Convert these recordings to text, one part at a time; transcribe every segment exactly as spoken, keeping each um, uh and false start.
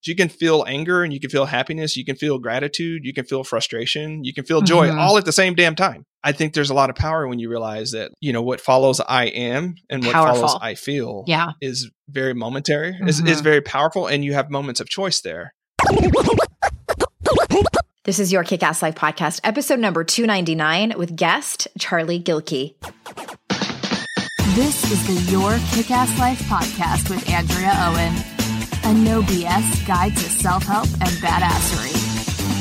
So you can feel anger and you can feel happiness. You can feel gratitude. You can feel frustration. You can feel joy mm-hmm. all at the same damn time. I think there's a lot of power when you realize that, you know, what follows I am and what powerful. follows I feel yeah. is very momentary. Mm-hmm. It's, it's very powerful. And you have moments of choice there. This is Your Kick Ass Life Podcast, episode number two ninety-nine with guest Charlie Gilkey. This is the Your Kick Ass Life Podcast with Andrea Owen. A no B S guide to self-help and badassery.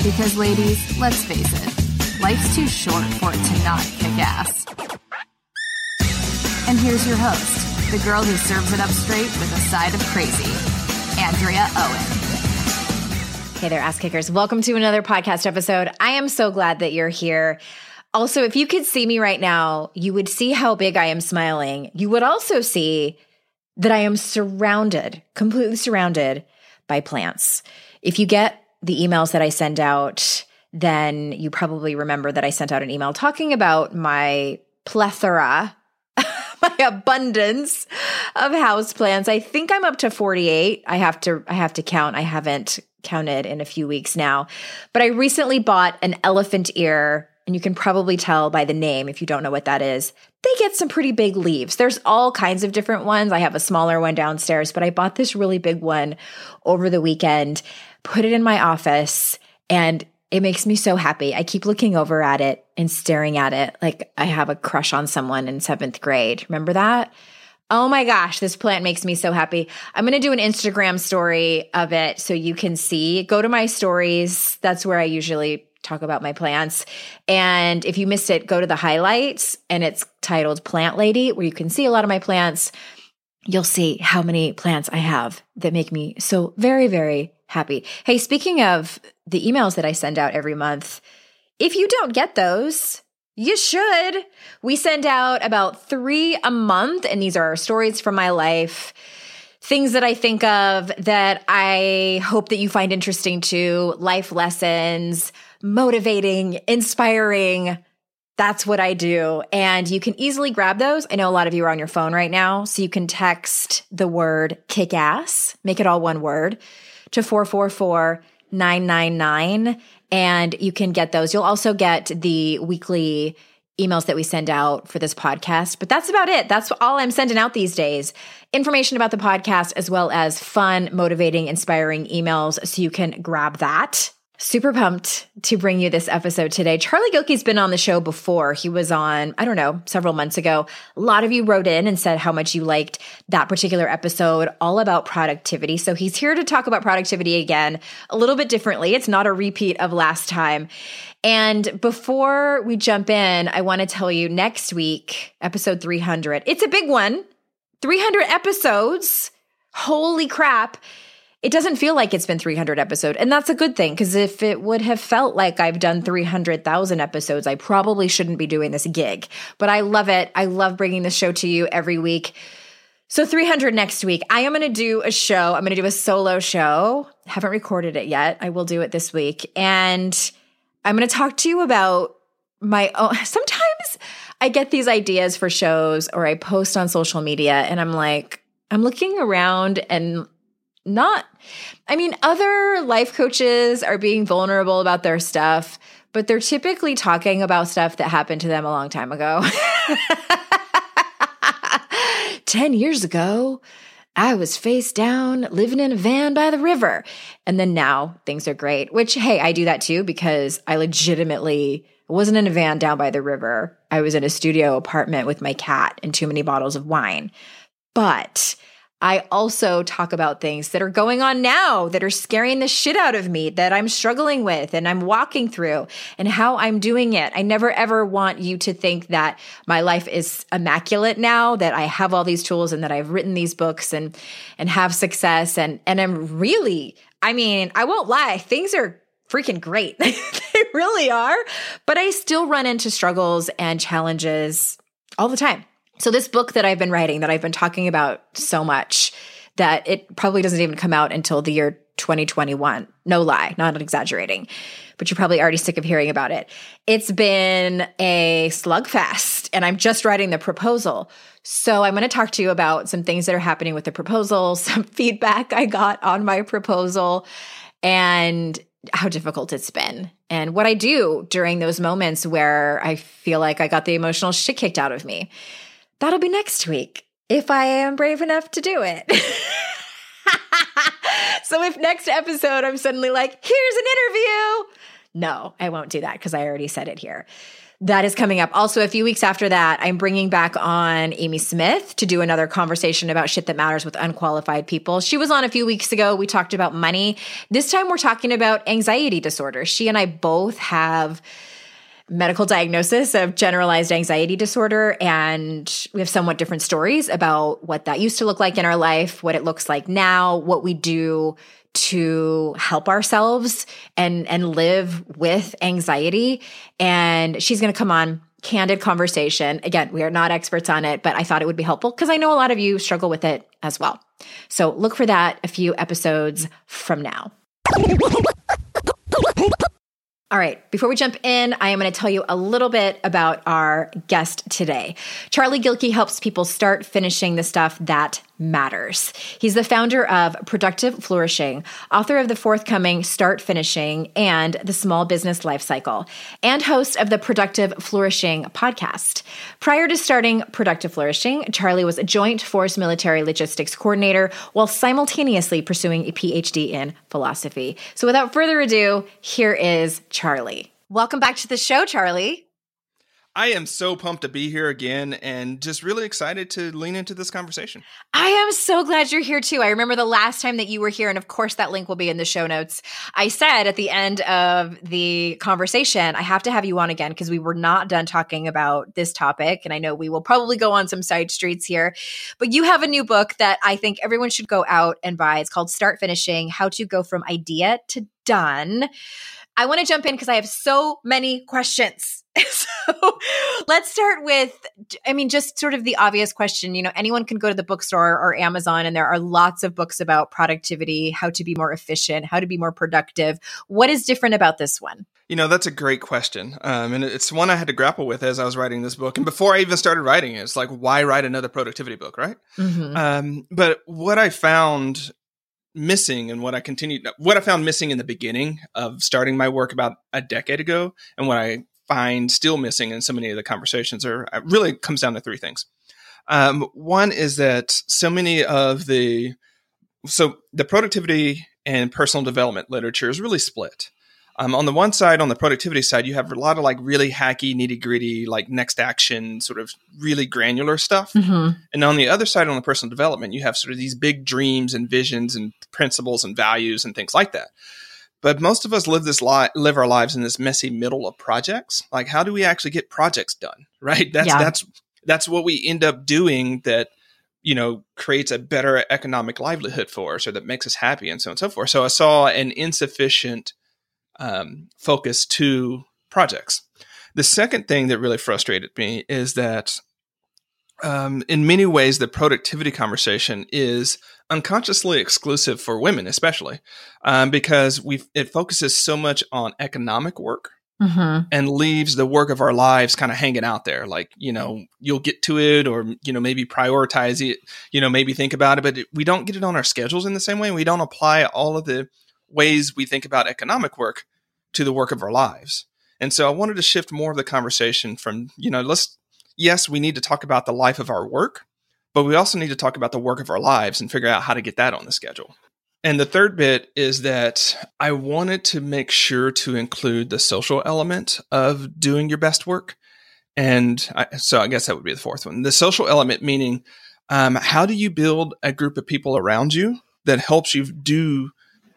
Because ladies, let's face it, life's too short for it to not kick ass. And here's your host, the girl who serves it up straight with a side of crazy, Andrea Owen. Hey there, ass kickers. Welcome to another podcast episode. I am so glad that you're here. Also, if you could see me right now, you would see how big I am smiling. You would also see that I am surrounded, completely surrounded by plants. If you get the emails that I send out, then you probably remember that I sent out an email talking about my plethora, my abundance of houseplants. I think I'm up to forty-eight. I have to I have to count. I haven't counted in a few weeks now. But I recently bought an elephant ear, and you can probably tell by the name if you don't know what that is. They get some pretty big leaves. There's all kinds of different ones. I have a smaller one downstairs, but I bought this really big one over the weekend, put it in my office, and it makes me so happy. I keep looking over at it and staring at it like I have a crush on someone in seventh grade. Remember that? Oh my gosh, this plant makes me so happy. I'm going to do an Instagram story of it so you can see. Go to my stories. That's where I usually talk about my plants. And if you missed it, go to the highlights, and it's titled Plant Lady, where you can see a lot of my plants. You'll see how many plants I have that make me so very, very happy. Hey, speaking of the emails that I send out every month, if you don't get those, you should. We send out about three a month, and these are stories from my life. Things that I think of that I hope that you find interesting too, life lessons, motivating, inspiring. That's what I do. And you can easily grab those. I know a lot of you are on your phone right now, so you can text the word kick ass, make it all one word, to four four four, nine nine nine, and you can get those. You'll also get the weekly emails that we send out for this podcast, but that's about it. That's all I'm sending out these days. Information about the podcast, as well as fun, motivating, inspiring emails, so you can grab that. Super pumped to bring you this episode today. Charlie Gilkey's been on the show before. He was on, I don't know, several months ago. A lot of you wrote in and said how much you liked that particular episode all about productivity. So he's here to talk about productivity again, a little bit differently. It's not a repeat of last time. And before we jump in, I want to tell you next week, episode three hundred. It's a big one. three hundred episodes. Holy crap. It doesn't feel like it's been three hundred episodes, and that's a good thing, because if it would have felt like I've done three hundred thousand episodes, I probably shouldn't be doing this gig. But I love it. I love bringing this show to you every week. So three hundred next week. I am going to do a show. I'm going to do a solo show. Haven't recorded it yet. I will do it this week. And I'm going to talk to you about my own. Sometimes I get these ideas for shows, or I post on social media, and I'm like, I'm looking around and Not, I mean, other life coaches are being vulnerable about their stuff, but they're typically talking about stuff that happened to them a long time ago. Ten years ago, I was face down, living in a van by the river. And then now things are great, which, hey, I do that too, because I legitimately wasn't in a van down by the river. I was in a studio apartment with my cat and too many bottles of wine. But I also talk about things that are going on now that are scaring the shit out of me, that I'm struggling with and I'm walking through, and how I'm doing it. I never ever want you to think that my life is immaculate now, that I have all these tools and that I've written these books and and have success. And, and I'm really, I mean, I won't lie, things are freaking great. They really are. But I still run into struggles and challenges all the time. So this book that I've been writing, that I've been talking about so much, that it probably doesn't even come out until the year twenty twenty-one. No lie, not exaggerating, but you're probably already sick of hearing about it. It's been a slugfest, and I'm just writing the proposal. So I'm going to talk to you about some things that are happening with the proposal, some feedback I got on my proposal, and how difficult it's been, and what I do during those moments where I feel like I got the emotional shit kicked out of me. That'll be next week if I am brave enough to do it. So if next episode I'm suddenly like, here's an interview. No, I won't do that because I already said it here. That is coming up. Also, a few weeks after that, I'm bringing back on Amy Smith to do another conversation about shit that matters with unqualified people. She was on a few weeks ago. We talked about money. This time we're talking about anxiety disorder. She and I both have medical diagnosis of generalized anxiety disorder, and we have somewhat different stories about what that used to look like in our life, what it looks like now, what we do to help ourselves and, and live with anxiety. And she's going to come on, candid conversation. Again, we are not experts on it, but I thought it would be helpful because I know a lot of you struggle with it as well. So look for that a few episodes from now. All right, before we jump in, I am going to tell you a little bit about our guest today. Charlie Gilkey helps people start finishing the stuff that matters. He's the founder of Productive Flourishing, author of the forthcoming Start Finishing and The Small Business Life Cycle, and host of the Productive Flourishing podcast. Prior to starting Productive Flourishing, Charlie was a Joint Force Military Logistics Coordinator while simultaneously pursuing a P H D in philosophy. So without further ado, here is Charlie. Welcome back to the show, Charlie. I am so pumped to be here again and just really excited to lean into this conversation. I am so glad you're here too. I remember the last time that you were here, and of course that link will be in the show notes. I said at the end of the conversation, I have to have you on again because we were not done talking about this topic. And I know we will probably go on some side streets here, but you have a new book that I think everyone should go out and buy. It's called Start Finishing, How to Go From Idea to Done. I want to jump in because I have so many questions. So let's start with, I mean, just sort of the obvious question. You know, anyone can go to the bookstore or Amazon, and there are lots of books about productivity, how to be more efficient, how to be more productive. What is different about this one? You know, that's a great question. Um, and it's one I had to grapple with as I was writing this book. And before I even started writing it, it's like, why write another productivity book, right? Mm-hmm. Um, but what I found missing and what I continued, what I found missing in the beginning of starting my work about a decade ago, and what I find still missing in so many of the conversations, are really comes down to three things. Um, one is that so many of the, so the productivity and personal development literature is really split. Um, on the one side, on the productivity side, you have a lot of like really hacky, nitty gritty, like next action, sort of really granular stuff. Mm-hmm. And on the other side, on the personal development, you have sort of these big dreams and visions and principles and values and things like that. But most of us live this li- live our lives in this messy middle of projects. Like, how do we actually get projects done? Right? That's yeah. that's that's what we end up doing. That, you know, creates a better economic livelihood for us, or that makes us happy, and so on and so forth. So I saw an insufficient Um, focus to projects. The second thing that really frustrated me is that um, in many ways, the productivity conversation is unconsciously exclusive for women, especially um, because we it focuses so much on economic work, mm-hmm. and leaves the work of our lives kind of hanging out there. Like, you know, you'll get to it, or, you know, maybe prioritize it, you know, maybe think about it, but we don't get it on our schedules in the same way. We don't apply all of the ways we think about economic work to the work of our lives. And so I wanted to shift more of the conversation from, you know, let's, yes, we need to talk about the life of our work, but we also need to talk about the work of our lives and figure out how to get that on the schedule. And the third bit is that I wanted to make sure to include the social element of doing your best work. And I, so I guess that would be the fourth one. The social element, meaning um, how do you build a group of people around you that helps you do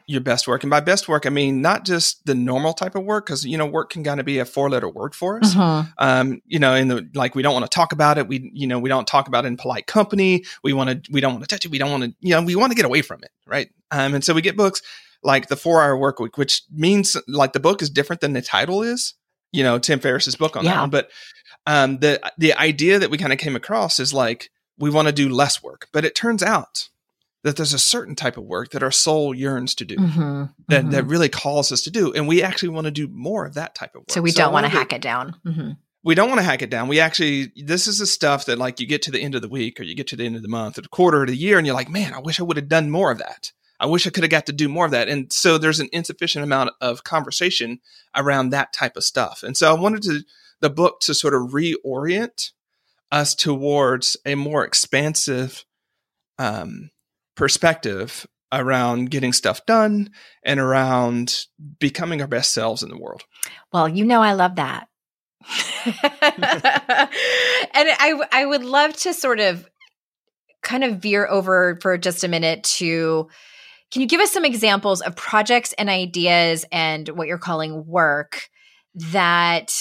your best work? And by best work, I mean not just the normal type of work, because, you know, work can kind of be a four-letter word for us. Uh-huh. Um, you know, in the like, we don't want to talk about it. We, you know, we don't talk about it in polite company. We want to, we don't want to touch it. We don't want to, you know, we want to get away from it, right? Um, and so we get books like The Four Hour Work Week, which means like the book is different than the title is. You know, Tim Ferriss's book on yeah. that one. But um, the the idea that we kind of came across is like we want to do less work, but it turns out that there's a certain type of work that our soul yearns to do, mm-hmm, that, mm-hmm. that really calls us to do. And we actually want to do more of that type of work. So we so don't want to hack it down. Mm-hmm. We don't want to hack it down. We actually, this is the stuff that like you get to the end of the week or you get to the end of the month or the quarter or the year and you're like, man, I wish I would have done more of that. I wish I could have got to do more of that. And so there's an insufficient amount of conversation around that type of stuff. And so I wanted to, the book to sort of reorient us towards a more expansive um, perspective around getting stuff done and around becoming our best selves in the world. Well, you know, I love that. And I, I would love to sort of kind of veer over for just a minute to, can you give us some examples of projects and ideas and what you're calling work that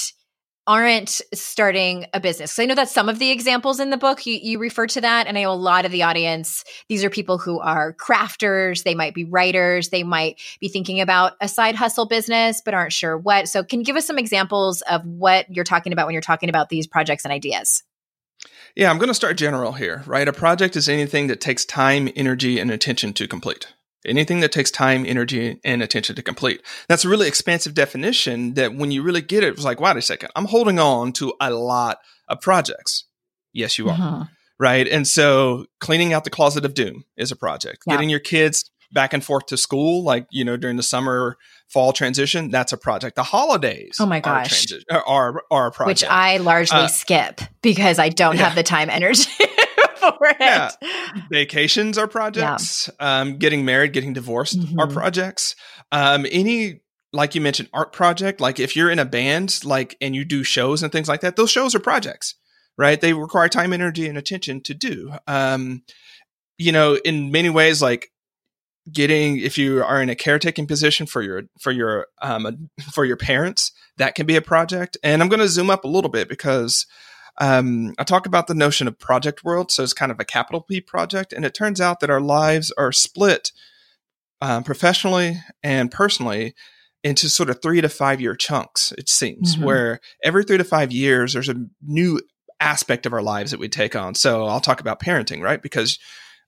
aren't starting a business? So I know that some of the examples in the book, you, you refer to that. And I know a lot of the audience, these are people who are crafters. They might be writers. They might be thinking about a side hustle business, but aren't sure what. So can you give us some examples of what you're talking about when you're talking about these projects and ideas? Yeah, I'm going to start general here, right? A project is anything that takes time, energy, and attention to complete. Anything that takes time, energy, and attention to complete. That's a really expansive definition that when you really get it, it's like, wait a second, I'm holding on to a lot of projects. Yes, you are. Mm-hmm. Right. And so cleaning out the closet of doom is a project. Yeah. Getting your kids back and forth to school, like, you know, during the summer, fall transition, that's a project. The holidays oh my gosh. Are, are, are a project. Which I largely uh, skip because I don't yeah. have the time, energy. Yeah. Vacations are projects. Yeah. Um, getting married, getting divorced mm-hmm. are projects. Um, any, like you mentioned, art project, like if you're in a band, like, and you do shows and things like that, those shows are projects, right? They require time, energy, and attention to do. Um, you know, in many ways, like getting, if you are in a caretaking position for your, for your, um, for your parents, that can be a project. And I'm going to zoom up a little bit because Um, I talk about the notion of project world. So it's kind of a capital P project. And it turns out that our lives are split um, professionally and personally into sort of three to five year chunks, it seems, mm-hmm. where every three to five years, there's a new aspect of our lives that we take on. So I'll talk about parenting, right? Because,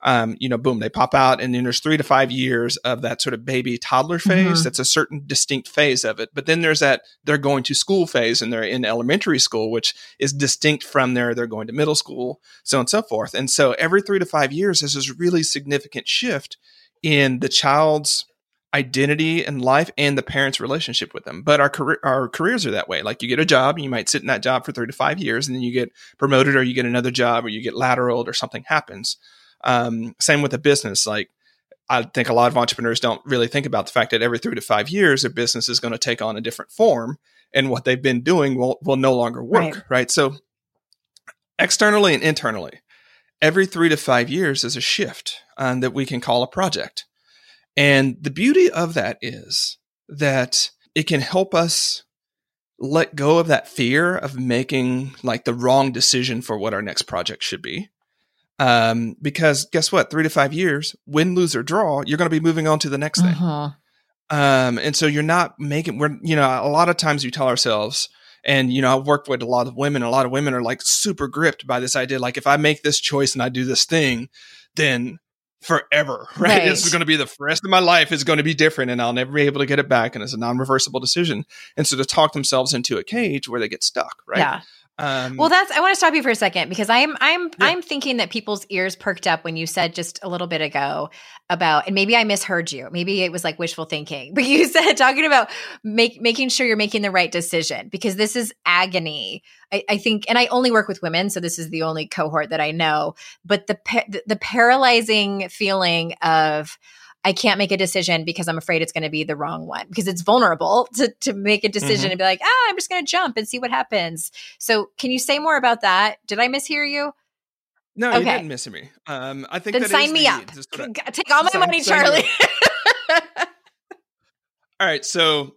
um, you know, boom, they pop out and then there's three to five years of that sort of baby toddler phase. Mm-hmm. That's a certain distinct phase of it. But then there's that they're going to school phase and they're in elementary school, which is distinct from there. They're going to middle school, so on and so forth. And so every three to five years, there's this really significant shift in the child's identity and life and the parent's relationship with them. But our career, our careers are that way. Like you get a job and you might sit in that job for three to five years and then you get promoted or you get another job or you get lateraled or something happens. Um, same with a business. Like I think a lot of entrepreneurs don't really think about the fact that every three to five years, their business is going to take on a different form and what they've been doing will, will no longer work. Right. right. So externally and internally, every three to five years is a shift um, that we can call a project. And the beauty of that is that it can help us let go of that fear of making like the wrong decision for what our next project should be. Um, because guess what? Three to five years, win, lose, or draw, you're going to be moving on to the next thing. Uh-huh. Um, and so you're not making, we're, you know, a lot of times we tell ourselves, and, you know, I've worked with a lot of women, a lot of women are like super gripped by this idea. Like if I make this choice and I do this thing, then forever, right? right. This is going to be the rest of my life is going to be different and I'll never be able to get it back. And it's a non-reversible decision. And so to talk themselves into a cage where they get stuck, right? Yeah. Um, well, that's, I want to stop you for a second because I'm, I'm, yeah. I'm thinking that people's ears perked up when you said just a little bit ago about, and maybe I misheard you, maybe it was like wishful thinking, but you said talking about make, making sure you're making the right decision because this is agony. I, I think, and I only work with women, so this is the only cohort that I know, but the, pa- the paralyzing feeling of, I can't make a decision because I'm afraid it's going to be the wrong one because it's vulnerable to, to make a decision mm-hmm. and be like, ah, I'm just going to jump and see what happens. So can you say more about that? Did I mishear you? No, okay. You didn't mishear me. Um, I think then that sign is me the, up. The sort of, Take all my sign, money, sign Charlie. All right. So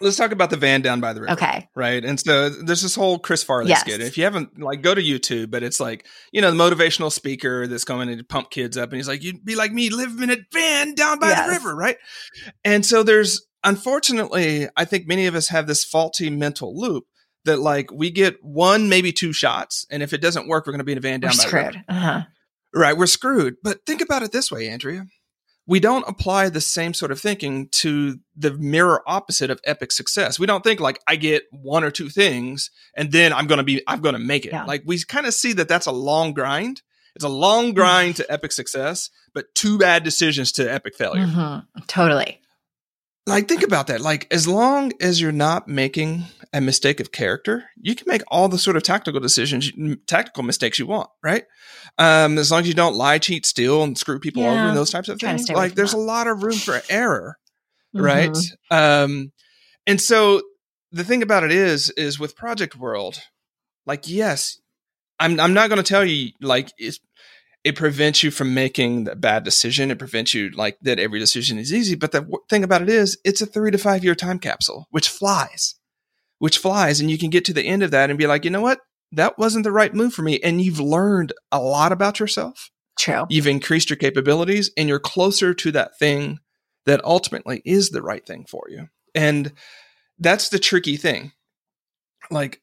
let's talk about the van down by the river. Okay. Right. And so there's this whole Chris Farley yes. skit. If you haven't, like, go to YouTube, but it's like, you know, the motivational speaker that's going in to pump kids up. And he's like, you'd be like me, live in a van down by yes. the river. Right. And so there's, unfortunately, I think many of us have this faulty mental loop that, like, we get one, maybe two shots. And if it doesn't work, we're going to be in a van down we're by screwed. the river. Uh-huh. Right. We're screwed. But think about it this way, Andrea. We don't apply the same sort of thinking to the mirror opposite of epic success. We don't think like I get one or two things and then I'm going to be, I'm going to make it. Yeah. Like we kind of see that that's a long grind. It's a long grind to epic success, but two bad decisions to epic failure. Mm-hmm. Totally. Like think about that. Like as long as you're not making a mistake of character, you can make all the sort of tactical decisions, tactical mistakes you want, right? Um, as long as you don't lie, cheat, steal, and screw people yeah. over and those types of things. Like there's a lot of room for error, mm-hmm. right? Um, and so the thing about it is, is with Project World, like yes, I'm I'm not going to tell you like it's. It prevents you from making the bad decision. It prevents you like that every decision is easy. But the w- thing about it is it's a three to five year time capsule, which flies, which flies. And you can get to the end of that and be like, you know what? That wasn't the right move for me. And you've learned a lot about yourself. True. You've increased your capabilities and you're closer to that thing that ultimately is the right thing for you. And that's the tricky thing. Like,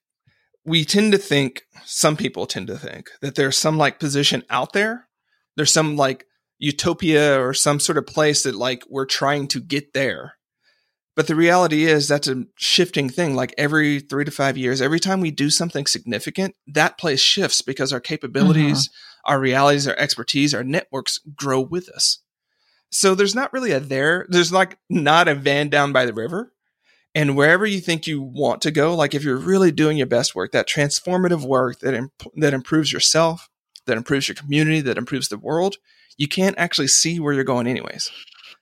we tend to think, some people tend to think that there's some like position out there. There's some like utopia or some sort of place that like we're trying to get there. But the reality is that's a shifting thing. Like every three to five years, every time we do something significant, that place shifts because our capabilities, mm-hmm. our realities, our expertise, our networks grow with us. So there's not really a there. There's like not a van down by the river. And wherever you think you want to go, like if you're really doing your best work, that transformative work that imp- that improves yourself, that improves your community, that improves the world, you can't actually see where you're going anyways.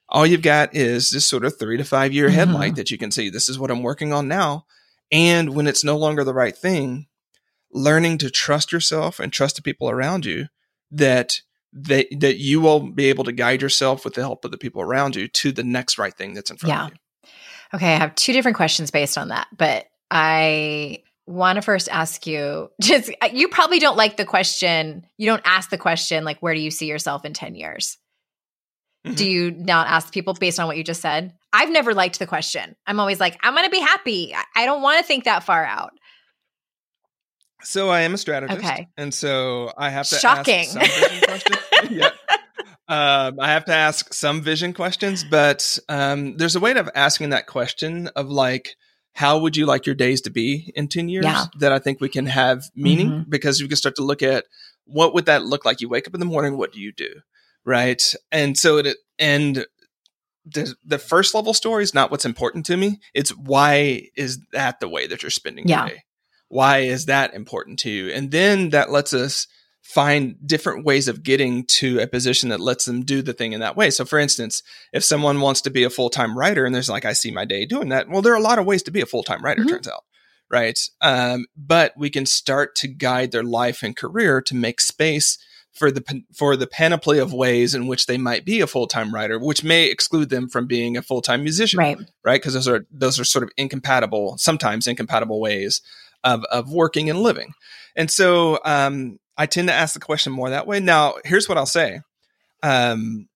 All you've got is this sort of three to five year mm-hmm. headlight that you can see. This is what I'm working on now. And when it's no longer the right thing, learning to trust yourself and trust the people around you that that, that you will be able to guide yourself with the help of the people around you to the next right thing that's in front yeah. of you. Okay, I have two different questions based on that, but I want to first ask you, just you probably don't like the question, you don't ask the question, like, where do you see yourself in ten years? Mm-hmm. Do you not ask people based on what you just said? I've never liked the question. I'm always like, I'm going to be happy. I don't want to think that far out. So I am a strategist. Okay. And so I have to Shocking. ask some vision questions. yeah. Um, I have to ask some vision questions, but um, there's a way of asking that question of like, how would you like your days to be in ten years yeah. that I think we can have meaning mm-hmm. because you can start to look at what would that look like? You wake up in the morning, what do you do? Right. And so it, and the, the first level story is not what's important to me. It's why is that the way that you're spending yeah. your day? Why is that important to you? And then that lets us find different ways of getting to a position that lets them do the thing in that way. So for instance, if someone wants to be a full-time writer and there's like, I see my day doing that. Well, there are a lot of ways to be a full-time writer, mm-hmm. turns out. Right. Um, but we can start to guide their life and career to make space for the, for the panoply of ways in which they might be a full-time writer, which may exclude them from being a full-time musician. Right. Right. Cause those are, those are sort of incompatible, sometimes incompatible ways of, of working and living. And so, um, I tend to ask the question more that way. Now, here's what I'll say. Um,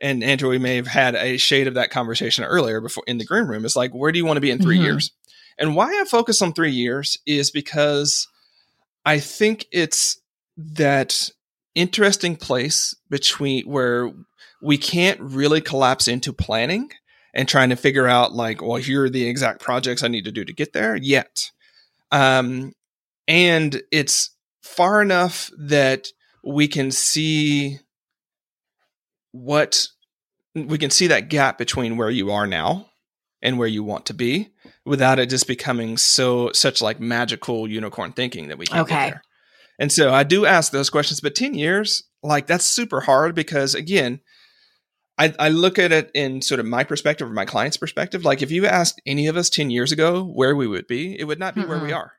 and Andrew, we may have had a shade of that conversation earlier before in the green room. It's like, where do you want to be in three mm-hmm. years? And why I focus on three years is because I think it's that interesting place between where we can't really collapse into planning and trying to figure out like, well, here are the exact projects I need to do to get there yet. Um, and it's far enough that we can see what we can see that gap between where you are now and where you want to be without it just becoming so such like magical unicorn thinking that we can't okay. get there. And so I do ask those questions, but ten years, like that's super hard because again, I, I look at it in sort of my perspective or my client's perspective. Like if you asked any of us ten years ago where we would be, it would not be mm-hmm. where we are.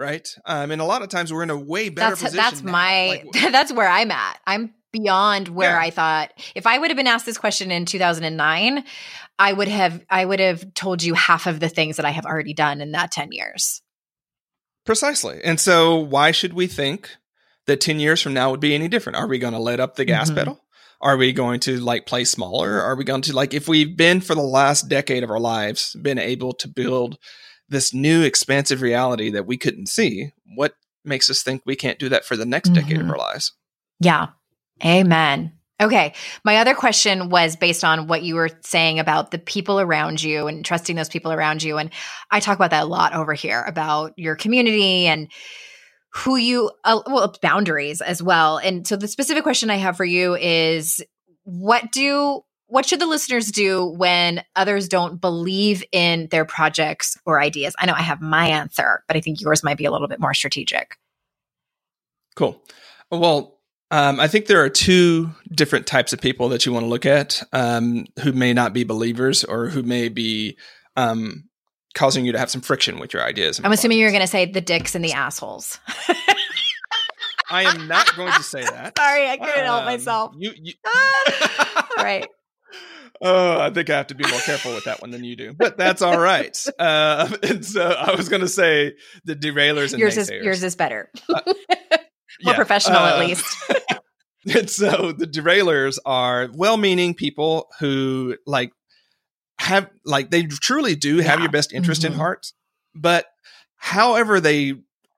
Right. Um, and a lot of times we're in a way better that's, position. That's now. my, like, that's where I'm at. I'm beyond where yeah. I thought. If I would have been asked this question in two thousand nine, I would have, I would have told you half of the things that I have already done in that ten years. Precisely. And so why should we think that ten years from now would be any different? Are we going to let up the gas mm-hmm. pedal? Are we going to like play smaller? Are we going to like, if we've been for the last decade of our lives, been able to build this new expansive reality that we couldn't see, what makes us think we can't do that for the next mm-hmm. decade of our lives? Yeah. Amen. Okay. My other question was based on what you were saying about the people around you and trusting those people around you. And I talk about that a lot over here about your community and who you, uh, well, boundaries as well. And so the specific question I have for you is what do, what should the listeners do when others don't believe in their projects or ideas? I know I have my answer, but I think yours might be a little bit more strategic. Cool. Well, Um, I think there are two different types of people that you want to look at um, who may not be believers or who may be um, causing you to have some friction with your ideas. I'm plans. assuming you're going to say the dicks and the assholes. I am not going to say that. Sorry, I couldn't um, help myself. You, you... all right. Oh, I think I have to be more careful with that one than you do, but that's all right. Uh, and so I was going to say the derailers and yours naysayers. Is, yours is better. Uh, More yeah. professional, uh, at least. And so the derailers are well-meaning people who like have like they truly do have yeah. your best interest mm-hmm. in heart, but however they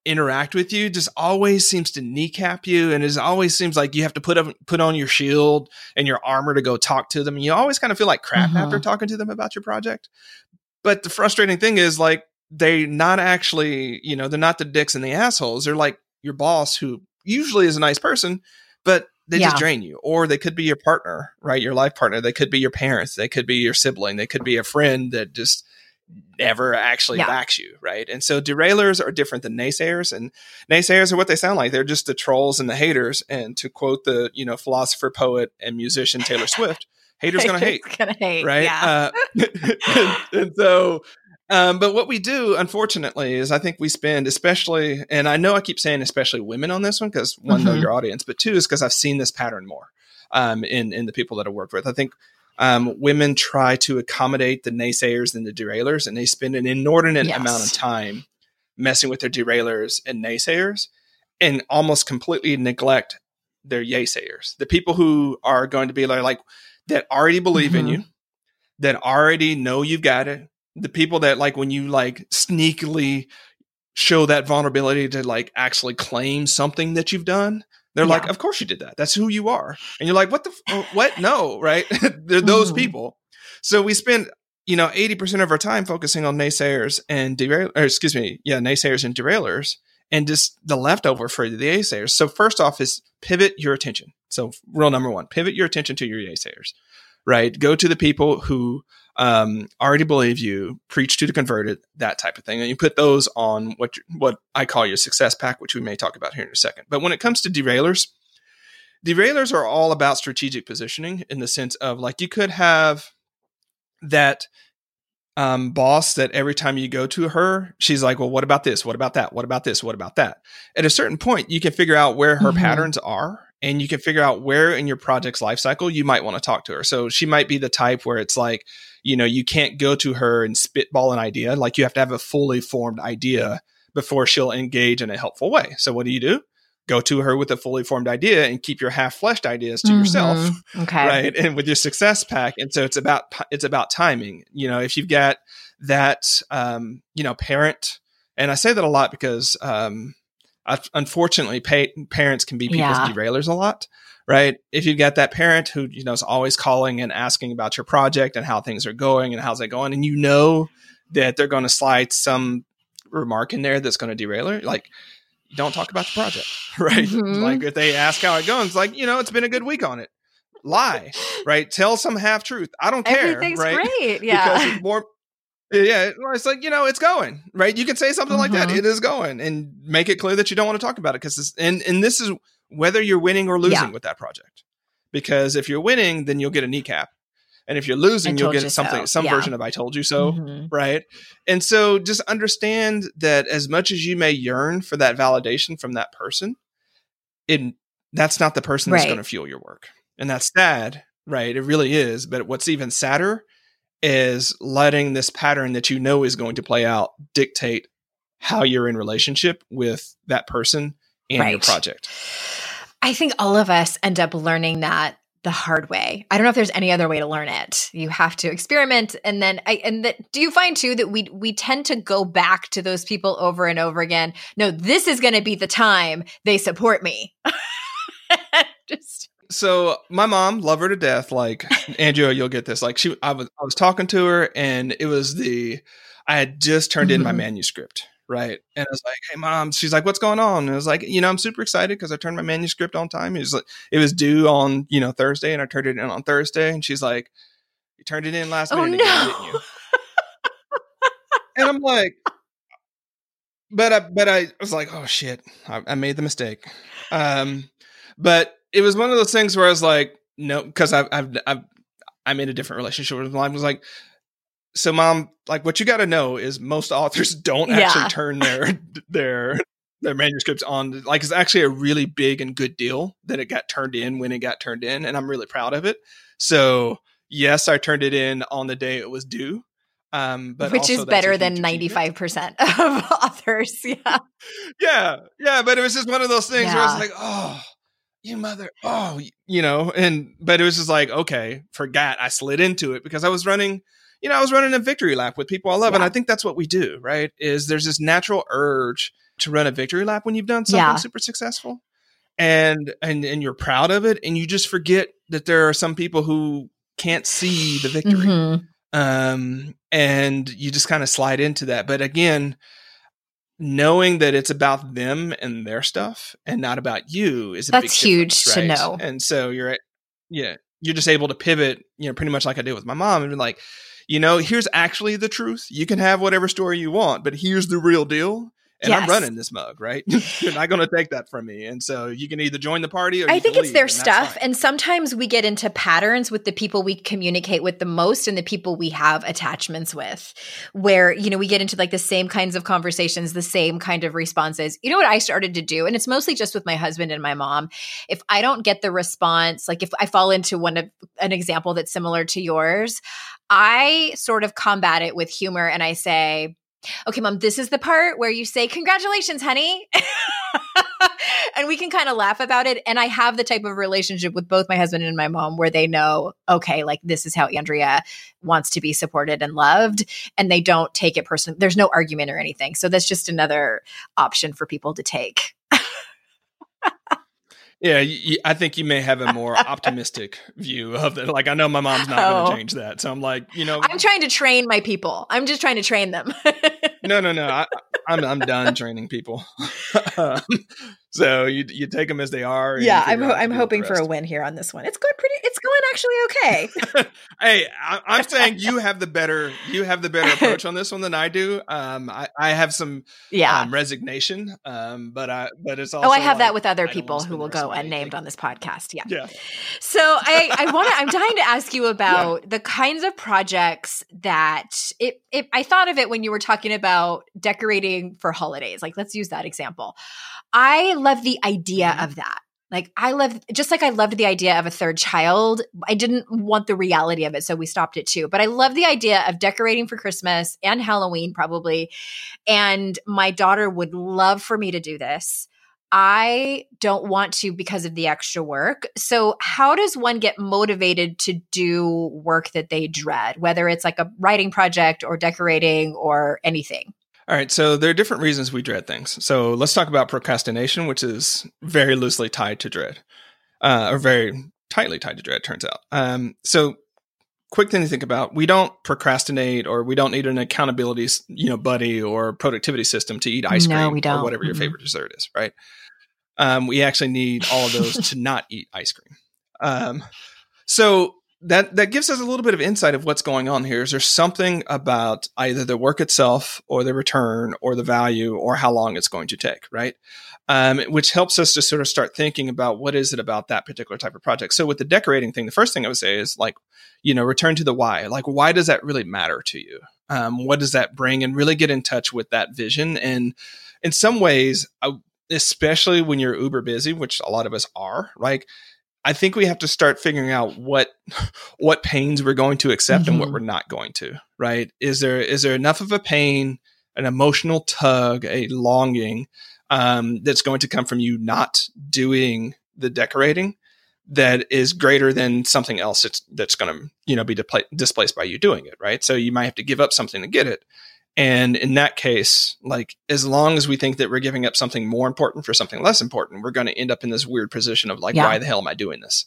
interact with you just always seems to kneecap you, and it always seems like you have to put up, put on your shield and your armor to go talk to them. And you always kind of feel like crap mm-hmm. after talking to them about your project. But the frustrating thing is like they're not actually, you know, they're not the dicks and the assholes. They're like your boss, who usually is a nice person, but they yeah. just drain you. Or they could be your partner, right? Your life partner. They could be your parents. They could be your sibling. They could be a friend that just never actually yeah. backs you, right? And so derailers are different than naysayers. And naysayers are what they sound like. They're just the trolls and the haters. And to quote the, you know, philosopher, poet, and musician Taylor Swift, haters gonna hate. Gonna hate, right? Yeah. Uh, and, and so... Um, but what we do, unfortunately, is I think we spend especially, and I know I keep saying especially women on this one because one, mm-hmm. know your audience, but two is because I've seen this pattern more um, in, in the people that I worked with. I think um, women try to accommodate the naysayers and the derailers, and they spend an inordinate yes. amount of time messing with their derailers and naysayers and almost completely neglect their yaysayers. The people who are going to be like, like that already believe mm-hmm. in you, that already know you've got it. The people that like when you like sneakily show that vulnerability to like actually claim something that you've done, they're yeah. like, of course you did that. That's who you are. And you're like, what the, f- what? No, right? They're those mm. people. So we spend, you know, eighty percent of our time focusing on naysayers and derailers, or excuse me. Yeah. Naysayers and derailers and just the leftover for the naysayers. So first off is pivot your attention. So rule number one, pivot your attention to your naysayers, right? Go to the people who, Um, already believe you, preach to the converted, that type of thing. And you put those on what what I call your success pack, which we may talk about here in a second. But when it comes to derailers, derailers are all about strategic positioning in the sense of like you could have that um, boss that every time you go to her, she's like, well, what about this? What about that? What about this? What about that? At a certain point, you can figure out where her mm-hmm. patterns are. And you can figure out where in your project's life cycle you might want to talk to her. So she might be the type where it's like, you know, you can't go to her and spitball an idea. Like you have to have a fully formed idea before she'll engage in a helpful way. So what do you do? Go to her with a fully formed idea and keep your half-fleshed ideas to mm-hmm. yourself. Okay. Right. And with your success pack. And so it's about, it's about timing. You know, if you've got that, um, you know, parent, and I say that a lot because, um, unfortunately, pa- parents can be people's yeah. derailers a lot, right? If you've got that parent who, you know, is always calling and asking about your project and how things are going and how's it going, and you know that they're going to slide some remark in there that's going to derail her, like, don't talk about the project, right? Mm-hmm. Like, if they ask how it goes, it's like, you know, it's been a good week on it. Lie, right? Tell some half truth. I don't care. Everything's right? great, yeah. Because it's more... Yeah, it's like, you know, it's going, right? You can say something mm-hmm. like that. It is going, and make it clear that you don't want to talk about it. Because and, and this is whether you're winning or losing yeah. with that project. Because if you're winning, then you'll get a kneecap. And if you're losing, you'll get you something, so. some yeah. version of I told you so, mm-hmm. right? And so just understand that as much as you may yearn for that validation from that person, it that's not the person right. that's going to fuel your work. And that's sad, right? It really is. But what's even sadder is letting this pattern that you know is going to play out dictate how you're in relationship with that person and right. your project. I think all of us end up learning that the hard way. I don't know if there's any other way to learn it. You have to experiment. And then I, and that, do you find too that we, we tend to go back to those people over and over again? No, this is going to be the time they support me. Just So my mom, love her to death. Like, Andrea, you'll get this. Like, she, I was, I was talking to her, and it was the, I had just turned in my manuscript, right? And I was like, "Hey, mom." She's like, "What's going on?" And I was like, "You know, I'm super excited because I turned my manuscript on time. It was like, it was due on, you know, Thursday, and I turned it in on Thursday." And she's like, "You turned it in last oh, minute, no. again, didn't you?" And I'm like, but I, but I was like, "Oh shit, I, I made the mistake." Um, but it was one of those things where I was like, no, because I've, I've, I've, I'm in a different relationship with my mom. I was like, so mom, like, what you got to know is most authors don't yeah. actually turn their, their, their manuscripts on. Like, it's actually a really big and good deal that it got turned in when it got turned in. And I'm really proud of it. So yes, I turned it in on the day it was due. Um, but which is better than ninety-five percent of authors. Yeah. Yeah. Yeah. But it was just one of those things yeah. where I was like, oh, you mother, oh, you know, and, but it was just like, okay, forgot. I slid into it because I was running, you know, I was running a victory lap with people I love. Yeah. And I think that's what we do, right? Is there's this natural urge to run a victory lap when you've done something yeah. super successful and, and, and you're proud of it. And you just forget that there are some people who can't see the victory. Mm-hmm. Um, and you just kind of slide into that. But again, knowing that it's about them and their stuff and not about you is a big difference, right? That's huge to know. And so you're, yeah, you're just able to pivot, you know, pretty much like I did with my mom and be like, you know, here's actually the truth. You can have whatever story you want, but here's the real deal. And yes. I'm running this mug, right? You're not going to take that from me. And so you can either join the party or I you think can it's leave, their and stuff. And sometimes we get into patterns with the people we communicate with the most and the people we have attachments with, where, you know, we get into like the same kinds of conversations, the same kind of responses. You know what I started to do? And it's mostly just with my husband and my mom. If I don't get the response, like if I fall into one of an example that's similar to yours, I sort of combat it with humor and I say, "Okay, mom, this is the part where you say, 'Congratulations, honey.'" And we can kind of laugh about it. And I have the type of relationship with both my husband and my mom where they know, okay, like this is how Andrea wants to be supported and loved. And they don't take it personally. There's no argument or anything. So that's just another option for people to take. Yeah, you, I think you may have a more optimistic view of that. Like, I know my mom's not oh. going to change that. So I'm like, you know. I'm trying to train my people. I'm just trying to train them. no, no, no. I, I'm I'm done training people. um, so you you take them as they are. Yeah, I'm ho- I'm hoping for a win here on this one. It's good, pretty. It's going actually okay. Hey, I, I'm saying you have the better you have the better approach on this one than I do. Um, I, I have some yeah. um, resignation. Um, but I but it's also oh, I have like, that with other people who will go unnamed on this podcast. Yeah. Yeah. So I I want to I'm dying to ask you about yeah. the kinds of projects that it, it I thought of it when you were talking about decorating for holidays. Like, let's use that example. I love the idea of that. Like I love, just like I loved the idea of a third child, I didn't want the reality of it. So we stopped at two, but I love the idea of decorating for Christmas and Halloween probably. And my daughter would love for me to do this. I don't want to because of the extra work. So how does one get motivated to do work that they dread, whether it's like a writing project or decorating or anything? All right. So there are different reasons we dread things. So let's talk about procrastination, which is very loosely tied to dread, uh, or very tightly tied to dread, turns out. Um, so quick thing to think about. We don't procrastinate or we don't need an accountability, you know, buddy or productivity system to eat ice no, cream we don't. or whatever your mm-hmm. favorite dessert is, right? Um, we actually need all of those to not eat ice cream. Um, so That that gives us a little bit of insight of what's going on here. Is there something about either the work itself or the return or the value or how long it's going to take, right? Um, which helps us to sort of start thinking about what is it about that particular type of project. So with the decorating thing, the first thing I would say is like, you know, return to the why. Like, why does that really matter to you? Um, what does that bring? And really get in touch with that vision. And in some ways, especially when you're uber busy, which a lot of us are, right? I think we have to start figuring out what what pains we're going to accept mm-hmm. and what we're not going to, right? Is there is there enough of a pain, an emotional tug, a longing um, that's going to come from you not doing the decorating that is greater than something else that's, that's going to, you know, be depla- displaced by you doing it, right? So you might have to give up something to get it. And in that case, like, as long as we think that we're giving up something more important for something less important, we're going to end up in this weird position of like, yeah. why the hell am I doing this?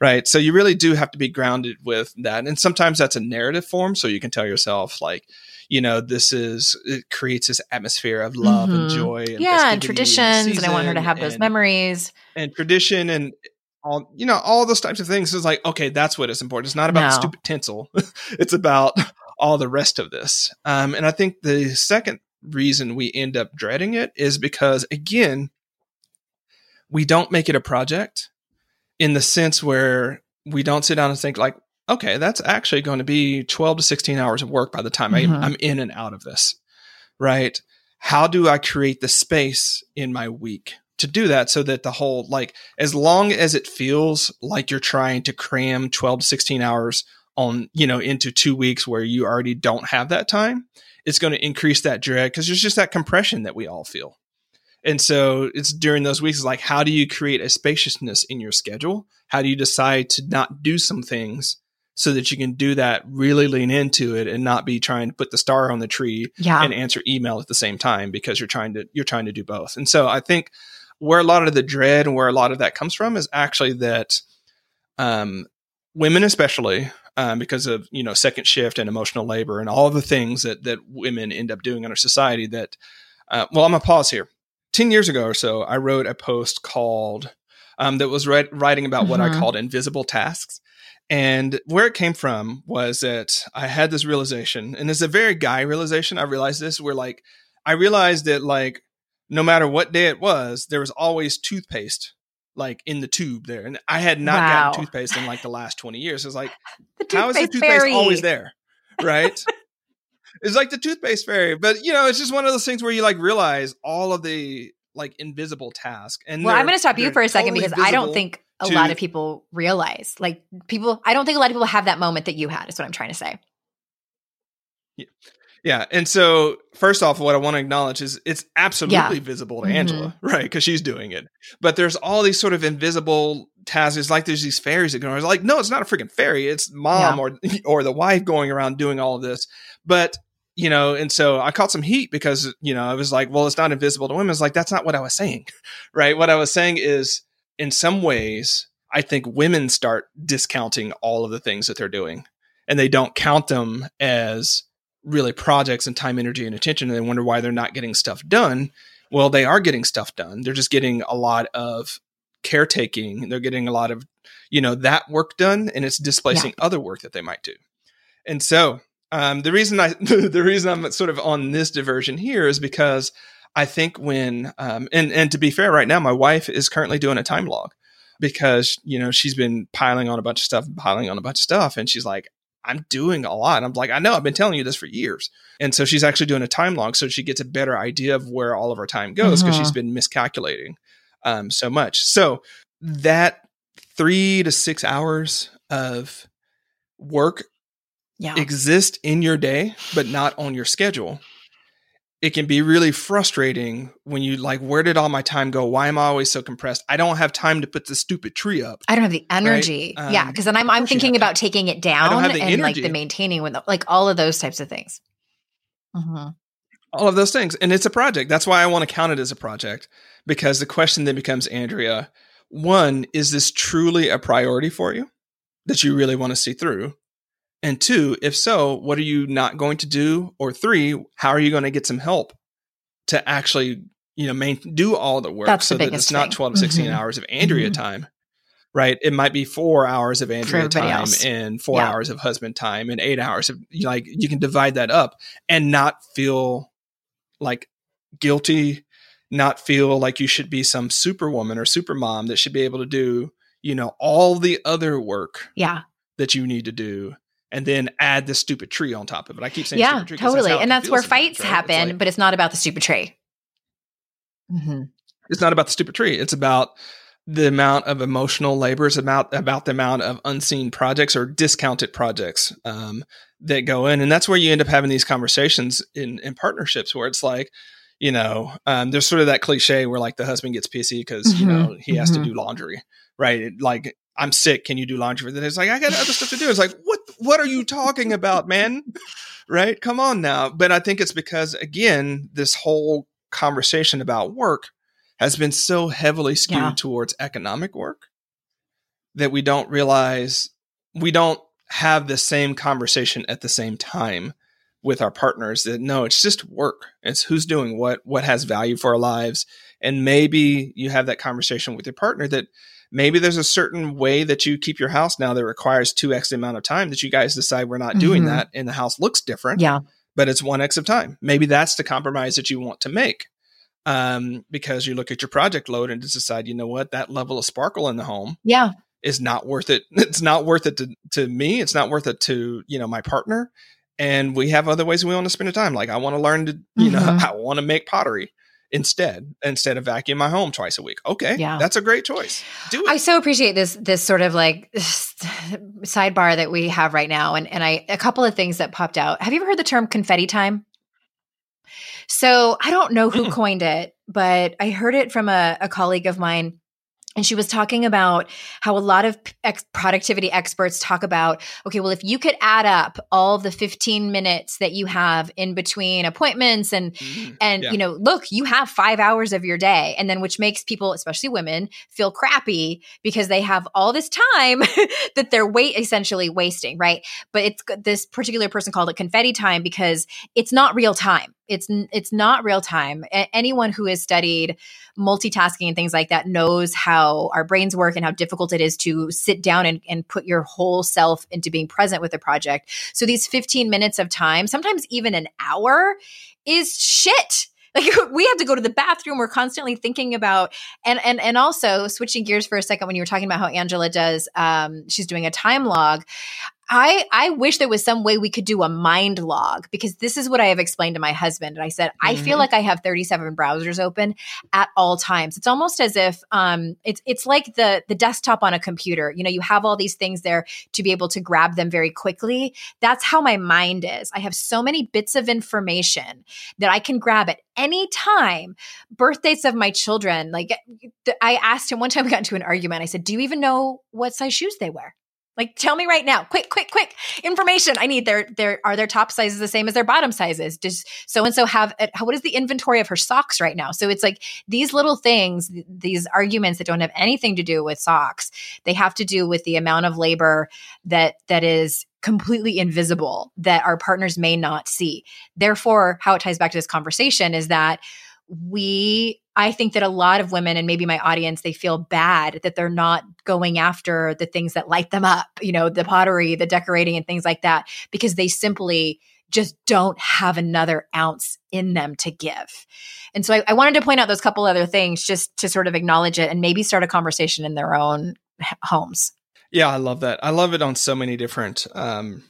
right? So you really do have to be grounded with that. And sometimes that's a narrative form. So you can tell yourself, like, you know, this is, it creates this atmosphere of love mm-hmm. and joy. And yeah, and traditions. And, and I want her to have and, those memories. And tradition and all, you know, all those types of things is like, okay, that's what is important. It's not about no. the stupid tinsel. It's about all the rest of this. Um, and I think the second reason we end up dreading it is because, again, we don't make it a project in the sense where we don't sit down and think like, okay, that's actually going to be twelve to sixteen hours of work by the time mm-hmm. I, I'm in and out of this, right? How do I create the space in my week to do that so that the whole, like, as long as it feels like you're trying to cram twelve to sixteen hours on, you know, into two weeks where you already don't have that time, it's going to increase that dread because there's just that compression that we all feel. And so it's during those weeks, like, how do you create a spaciousness in your schedule? How do you decide to not do some things so that you can do that, really lean into it and not be trying to put the star on the tree yeah. and answer email at the same time because you're trying to, you're trying to do both. And so I think where a lot of the dread and where a lot of that comes from is actually that um, women, especially um, because of, you know, second shift and emotional labor and all the things that, that women end up doing in our society that, uh, well, I'm gonna pause here. ten years ago or so, I wrote a post called um, that was re- writing about mm-hmm. what I called invisible tasks. And where it came from was that I had this realization, and it's a very guy realization. I realized this where like, I realized that like, no matter what day it was, there was always toothpaste like in the tube there. And I had not wow. gotten toothpaste in like the last twenty years. It was like, how is the toothpaste fairy. always there? Right. It's like the toothpaste fairy, but you know, it's just one of those things where you like realize all of the like invisible task. And well, I'm going to stop you for a second totally because I don't think a to, lot of people realize like people, I don't think a lot of people have that moment that you had is what I'm trying to say. Yeah. Yeah. And so first off, what I want to acknowledge is it's absolutely yeah. visible to mm-hmm. Angela, right? Because she's doing it. But there's all these sort of invisible tasks. It's like there's these fairies that go around. It's like, no, it's not a freaking fairy. It's mom yeah. or or the wife going around doing all of this. But, you know, and so I caught some heat because, you know, I was like, well, it's not invisible to women. It's like, that's not what I was saying, right? What I was saying is in some ways, I think women start discounting all of the things that they're doing and they don't count them as really projects and time, energy, and attention, and they wonder why they're not getting stuff done. Well, they are getting stuff done. They're just getting a lot of caretaking. They're getting a lot of, you know, that work done, and it's displacing yeah. other work that they might do. And so um, the reason I, the reason I'm sort of on this diversion here is because I think when, um, and, and to be fair, right now, my wife is currently doing a time log because, you know, she's been piling on a bunch of stuff, piling on a bunch of stuff. And she's like, I'm doing a lot. I'm like, I know, I've been telling you this for years. And so she's actually doing a time log. So she gets a better idea of where all of her time goes because uh-huh. she's been miscalculating um, so much. So that three to six hours of work yeah. exist in your day, but not on your schedule. It can be really frustrating when you like, where did all my time go? Why am I always so compressed? I don't have time to put the stupid tree up. I don't have the energy. Right? Um, yeah. Cause then I'm, I'm thinking about taking it down and energy. Like the maintaining with like all of those types of things. Mm-hmm. All of those things. And it's a project. That's why I want to count it as a project because the question then becomes, Andrea, one, is this truly a priority for you that you really want to see through? And two, if so, what are you not going to do? Or three, how are you going to get some help to actually, you know, main, do all the work That's so the that it's not twelve to sixteen mm-hmm. hours of Andrea mm-hmm. time, right? It might be four hours of Andrea time else. and four yeah. hours of husband time and eight hours of like, you can divide that up and not feel like guilty, not feel like you should be some superwoman or super mom that should be able to do, you know, all the other work yeah. that you need to do. And then add the stupid tree on top of it. I keep saying yeah, stupid tree. Yeah, totally. That's and that's where fights right? happen, it's like, but it's not about the stupid tree. Mm-hmm. It's not about the stupid tree. It's about the amount of emotional labor. It's about, about the amount of unseen projects or discounted projects um, that go in. And that's where you end up having these conversations in, in partnerships where it's like, you know, um, there's sort of that cliche where like the husband gets pissy because, mm-hmm. you know, he has mm-hmm. to do laundry, right? It, like, I'm sick. Can you do laundry for the day? It's like, I got other stuff to do. It's like, what, what are you talking about, man? Right? Come on now. But I think it's because, again, this whole conversation about work has been so heavily skewed yeah. towards economic work that we don't realize we don't have the same conversation at the same time with our partners that, no, it's just work. It's who's doing what, what has value for our lives. And maybe you have that conversation with your partner that maybe there's a certain way that you keep your house now that requires two X the amount of time that you guys decide we're not mm-hmm. doing that, and the house looks different, yeah. but it's one X of time. Maybe that's the compromise that you want to make. Um, because you look at your project load and just decide, you know what, that level of sparkle in the home yeah. is not worth it. It's not worth it to, to me. It's not worth it to, you know, my partner. And we have other ways we want to spend the time. Like I want to learn to, you mm-hmm. know, I want to make pottery instead, instead of vacuum my home twice a week. Okay. Yeah. That's a great choice. Do it. I so appreciate this, this sort of like sidebar that we have right now. And, and I, a couple of things that popped out. Have you ever heard the term confetti time? So I don't know who coined it, but I heard it from a, a colleague of mine, and she was talking about how a lot of ex- productivity experts talk about, okay, well, if you could add up all the fifteen minutes that you have in between appointments and, mm, and yeah. you know, look, you have five hours of your day. And then which makes people, especially women, feel crappy because they have all this time that they're wait, essentially wasting, right? But it's this particular person called it confetti time because it's not real time. It's it's not real time. Anyone who has studied multitasking and things like that knows how our brains work and how difficult it is to sit down and, and put your whole self into being present with a project. So these fifteen minutes of time, sometimes even an hour, is shit. Like we have to go to the bathroom. We're constantly thinking about, and and and also switching gears for a second, when you were talking about how Angela does, um, she's doing a time log. I, I wish there was some way we could do a mind log, because this is what I have explained to my husband. And I said, mm-hmm. I feel like I have thirty-seven browsers open at all times. It's almost as if um, it's it's like the the desktop on a computer. You know, you have all these things there to be able to grab them very quickly. That's how my mind is. I have so many bits of information that I can grab at any time. Birthdays of my children. Like th- I asked him one time, we got into an argument. I said, do you even know what size shoes they wear? Like, tell me right now, quick, quick, quick information. I need their, their, are their top sizes the same as their bottom sizes? Does so-and-so have, a, what is the inventory of her socks right now? So it's like these little things, these arguments that don't have anything to do with socks, they have to do with the amount of labor that, that is completely invisible that our partners may not see. Therefore, how it ties back to this conversation is that we, I think that a lot of women, and maybe my audience, they feel bad that they're not going after the things that light them up, you know, the pottery, the decorating and things like that, because they simply just don't have another ounce in them to give. And so I, I wanted to point out those couple other things just to sort of acknowledge it and maybe start a conversation in their own homes. Yeah, I love that. I love it on so many different um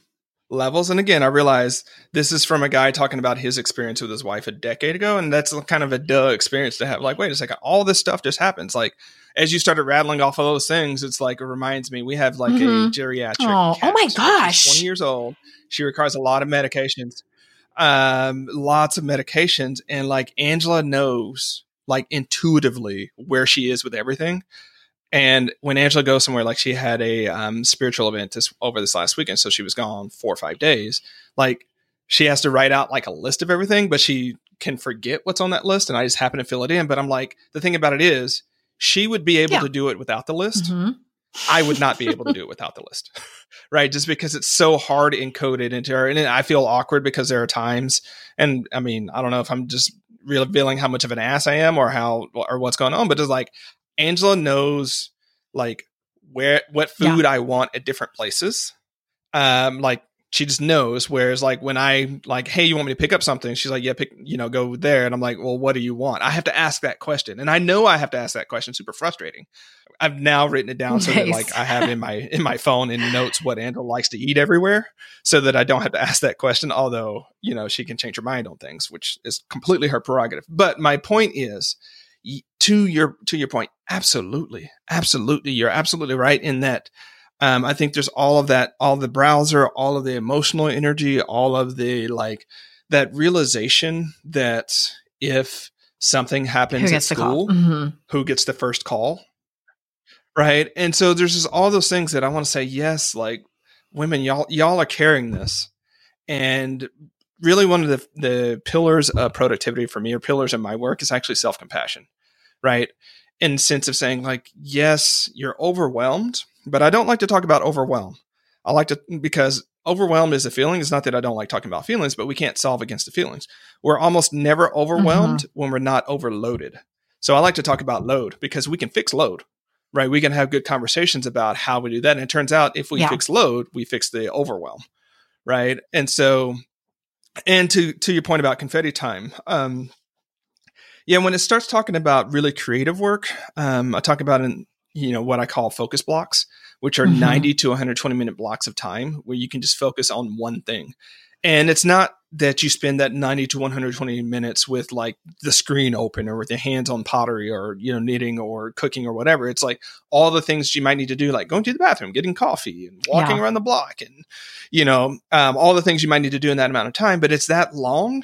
levels. And again, I realize this is from a guy talking about his experience with his wife a decade ago. And that's kind of a duh experience to have. Like, wait a second, all this stuff just happens. Like, as you started rattling off of those things, it's like, it reminds me, we have like mm-hmm. a geriatric oh, cat. Oh my gosh. She's twenty years old. She requires a lot of medications, um, lots of medications. And like Angela knows like intuitively where she is with everything. And when Angela goes somewhere, like she had a um, spiritual event this, over this last weekend, so she was gone four or five days. Like she has to write out like a list of everything, but she can forget what's on that list. And I just happen to fill it in. But I'm like, the thing about it is, she would be able yeah. to do it without the list. Mm-hmm. I would not be able to do it without the list, right? Just because it's so hard encoded into her. And I feel awkward because there are times, and I mean, I don't know if I'm just revealing how much of an ass I am or how or what's going on, but just like, Angela knows like where, what food yeah. I want at different places. Um, like she just knows. Whereas like when I like, hey, you want me to pick up something? She's like, yeah, pick, you know, go there. And I'm like, well, what do you want? I have to ask that question. And I know I have to ask that question. Super frustrating. I've now written it down nice. so that like I have in my, in my phone in notes what Angela likes to eat everywhere so that I don't have to ask that question. Although, you know, she can change her mind on things, which is completely her prerogative. But my point is, To your to your point, absolutely, absolutely, you're absolutely right in that. Um, I think there's all of that, all the browser, all of the emotional energy, all of the like that realization that if something happens at school, mm-hmm. who gets the first call, right? And so there's just all those things that I want to say. Yes, like women, y'all y'all are carrying this, and really one of the the pillars of productivity for me, or pillars in my work, is actually self compassion. Right? In the sense of saying like, yes, you're overwhelmed. But I don't like to talk about overwhelm. I like to, because overwhelmed is a feeling. It's not that I don't like talking about feelings, but we can't solve against the feelings. We're almost never overwhelmed uh-huh. when we're not overloaded. So I like to talk about load, because we can fix load, right? We can have good conversations about how we do that. And it turns out if we yeah. fix load, we fix the overwhelm, right? And so, and to, to your point about confetti time, um, yeah, when it starts talking about really creative work, um, I talk about in, you know, what I call focus blocks, which are mm-hmm. ninety to one hundred twenty minute blocks of time where you can just focus on one thing. And it's not that you spend that ninety to one hundred twenty minutes with like the screen open or with your hands on pottery or, you know, knitting or cooking or whatever. It's like all the things you might need to do, like going to the bathroom, getting coffee and walking yeah. around the block and, you know, um, all the things you might need to do in that amount of time. But it's that long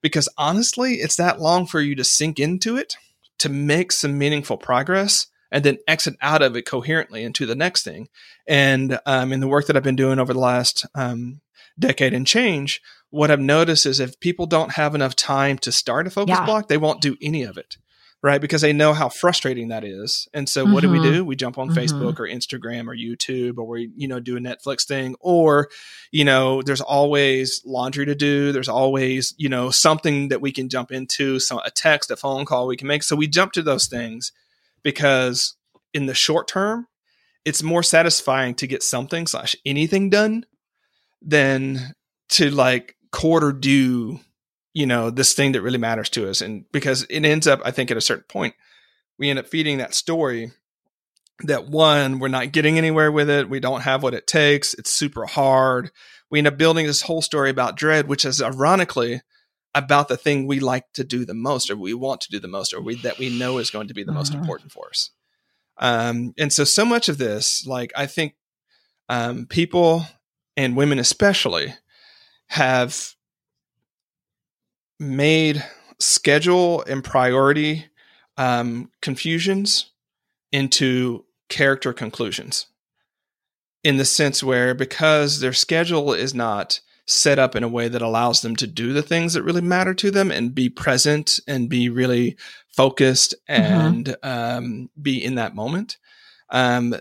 because honestly, it's that long for you to sink into it, to make some meaningful progress, and then exit out of it coherently into the next thing. And um, in the work that I've been doing over the last um, decade and change, what I've noticed is if people don't have enough time to start a focus yeah. block, they won't do any of it, right? Because they know how frustrating that is. And so mm-hmm. what do we do? We jump on mm-hmm. Facebook or Instagram or YouTube, or we, you know, do a Netflix thing, or, you know, there's always laundry to do. There's always, you know, something that we can jump into, so a text, a phone call we can make. So we jump to those things. Because in the short term, it's more satisfying to get something slash anything done than to like quarter do, you know, this thing that really matters to us. And because it ends up, I think at a certain point, we end up feeding that story that one, we're not getting anywhere with it. We don't have what it takes. It's super hard. We end up building this whole story about dread, which is ironically about the thing we like to do the most, or we want to do the most, or we, that we know is going to be the most uh-huh. important for us. Um, and so, so much of this, like, I think um, people and women especially have made schedule and priority um, confusions into character conclusions, in the sense where, because their schedule is not set up in a way that allows them to do the things that really matter to them and be present and be really focused and mm-hmm. um, be in that moment. Um,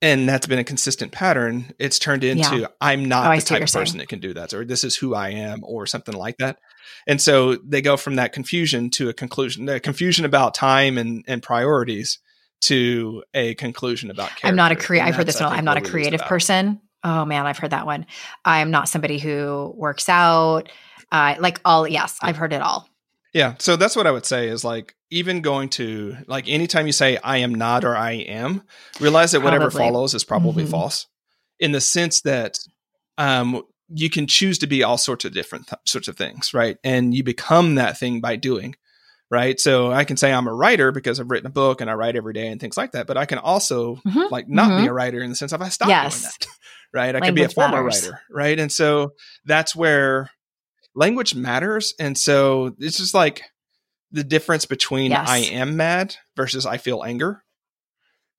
and that's been a consistent pattern. It's turned into, yeah. I'm not oh, the type of person saying. that can do that, or this is who I am, or something like that. And so they go from that confusion to a conclusion, a confusion about time and, and priorities, to a conclusion about character. I'm not a cre- I've heard this one. I'm not a creative person. Oh man, I've heard that one. I'm not somebody who works out. Uh, like all, yes, I've heard it all. Yeah. So that's what I would say is like, even going to like, anytime you say I am not, or I am, realize that whatever probably. follows is probably mm-hmm. false, in the sense that um, you can choose to be all sorts of different th- sorts of things. Right. And you become that thing by doing. Right. So I can say I'm a writer because I've written a book and I write every day and things like that. But I can also mm-hmm. like not mm-hmm. be a writer in the sense of I stopped yes. doing that. Right. I language can be a former matters. writer. Right. And so that's where language matters. And so it's just like the difference between yes. I am mad versus I feel anger.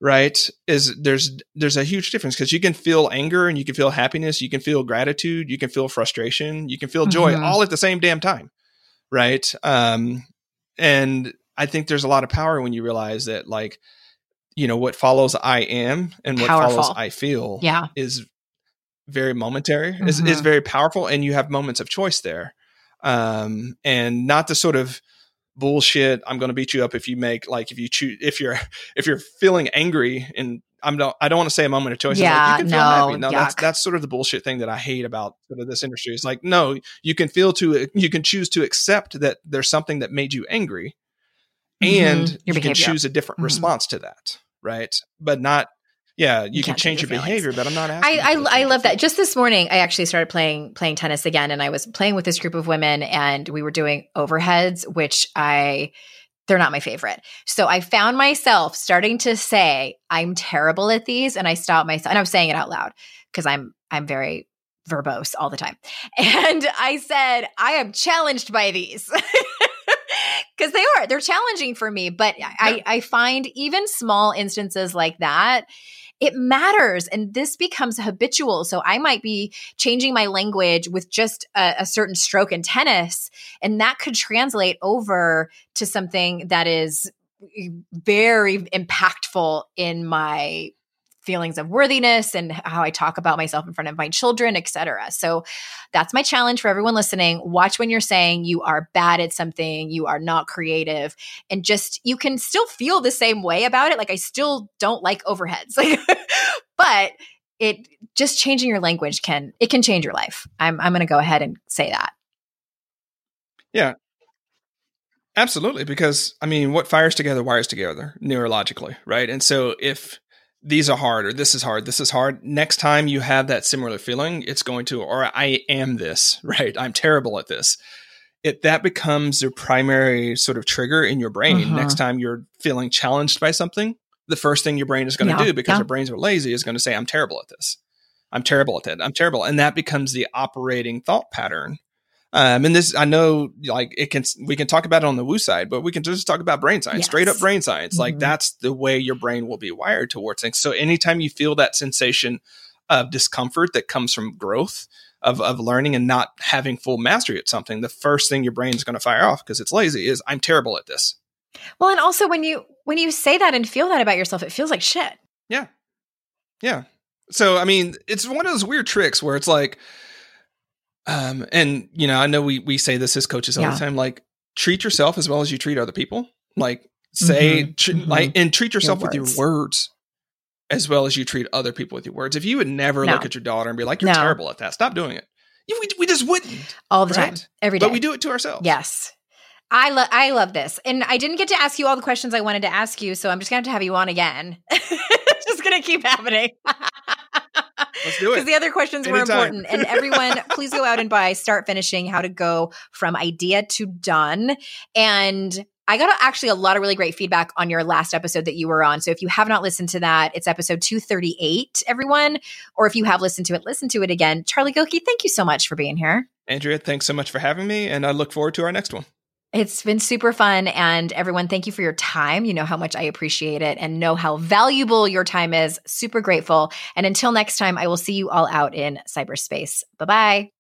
Right. Is there's, there's a huge difference, because you can feel anger and you can feel happiness. You can feel gratitude. You can feel frustration. You can feel joy mm-hmm. all at the same damn time. Right. Um, and I think there's a lot of power when you realize that, like, you know, what follows I am and what powerful. follows I feel yeah. is very momentary, mm-hmm. is, is very powerful. And you have moments of choice there. Um, and not the sort of bullshit, I'm going to beat you up if you make, like, if you choose, if you're, if you're feeling angry, and I'm not, I don't want to say a moment of choice. Yeah, like, you can feel no, happy. No, yuck. that's, that's sort of the bullshit thing that I hate about sort of this industry. It's like, no, you can feel to, you can choose to accept that there's something that made you angry, mm-hmm. and your you behavior. can choose a different mm-hmm. response to that. Right. But not, Yeah, you, you can change your feelings. behavior, but I'm not asking. I I, I love that. Just this morning, I actually started playing playing tennis again, and I was playing with this group of women, and we were doing overheads, which I they're not my favorite. So I found myself starting to say, "I'm terrible at these," and I stopped myself, and I was saying it out loud because I'm I'm very verbose all the time, and I said, "I am challenged by these." Because they are, they're challenging for me, but I, I find even small instances like that, it matters. And this becomes habitual. So I might be changing my language with just a, a certain stroke in tennis, and that could translate over to something that is very impactful in my feelings of worthiness and how I talk about myself in front of my children, et cetera. So that's my challenge for everyone listening. Watch when you're saying you are bad at something, you are not creative, and just, you can still feel the same way about it. Like, I still don't like overheads, like, but it just changing your language can, it can change your life. I'm, I'm going to go ahead and say that. Yeah. Absolutely. Because, I mean, what fires together wires together neurologically, right? And so if these are hard, or this is hard, this is hard, next time you have that similar feeling, it's going to, or I am this, right? I'm terrible at this. It, that becomes your primary sort of trigger in your brain. Uh-huh. Next time you're feeling challenged by something, the first thing your brain is going to yeah, do, because yeah. our brains are lazy, is going to say, I'm terrible at this. I'm terrible at that. I'm terrible. And that becomes the operating thought pattern. Um, and this, I know, like, it can, we can talk about it on the woo side, but we can just talk about brain science, yes. straight up brain science. Mm-hmm. Like, that's the way your brain will be wired towards things. So anytime you feel that sensation of discomfort that comes from growth, of, of learning and not having full mastery at something, the first thing your brain is going to fire off, because it's lazy, is I'm terrible at this. Well, and also when you, when you say that and feel that about yourself, it feels like shit. Yeah. Yeah. So, I mean, it's one of those weird tricks where it's like, Um, and you know, I know we, we say this as coaches all yeah. the time, like, treat yourself as well as you treat other people. Like, say, mm-hmm, tr- mm-hmm. like, and treat yourself your with words. your words as well as you treat other people with your words. If you would never no. look at your daughter and be like, you're no. terrible at that, stop doing it. We, we just wouldn't. All the right? time, every day. But we do it to ourselves. Yes. I love, I love this. And I didn't get to ask you all the questions I wanted to ask you. So I'm just going to have to have you on again. It's just going to keep happening. Let's do it. Because the other questions Anytime. were important. And everyone, please go out and buy Start Finishing, How to Go From Idea to Done. And I got actually a lot of really great feedback on your last episode that you were on. So if you have not listened to that, it's episode two thirty-eight, everyone. Or if you have listened to it, listen to it again. Charlie Gilkey, thank you so much for being here. Andrea, thanks so much for having me. And I look forward to our next one. It's been super fun. And everyone, thank you for your time. You know how much I appreciate it and know how valuable your time is. Super grateful. And until next time, I will see you all out in cyberspace. Bye-bye.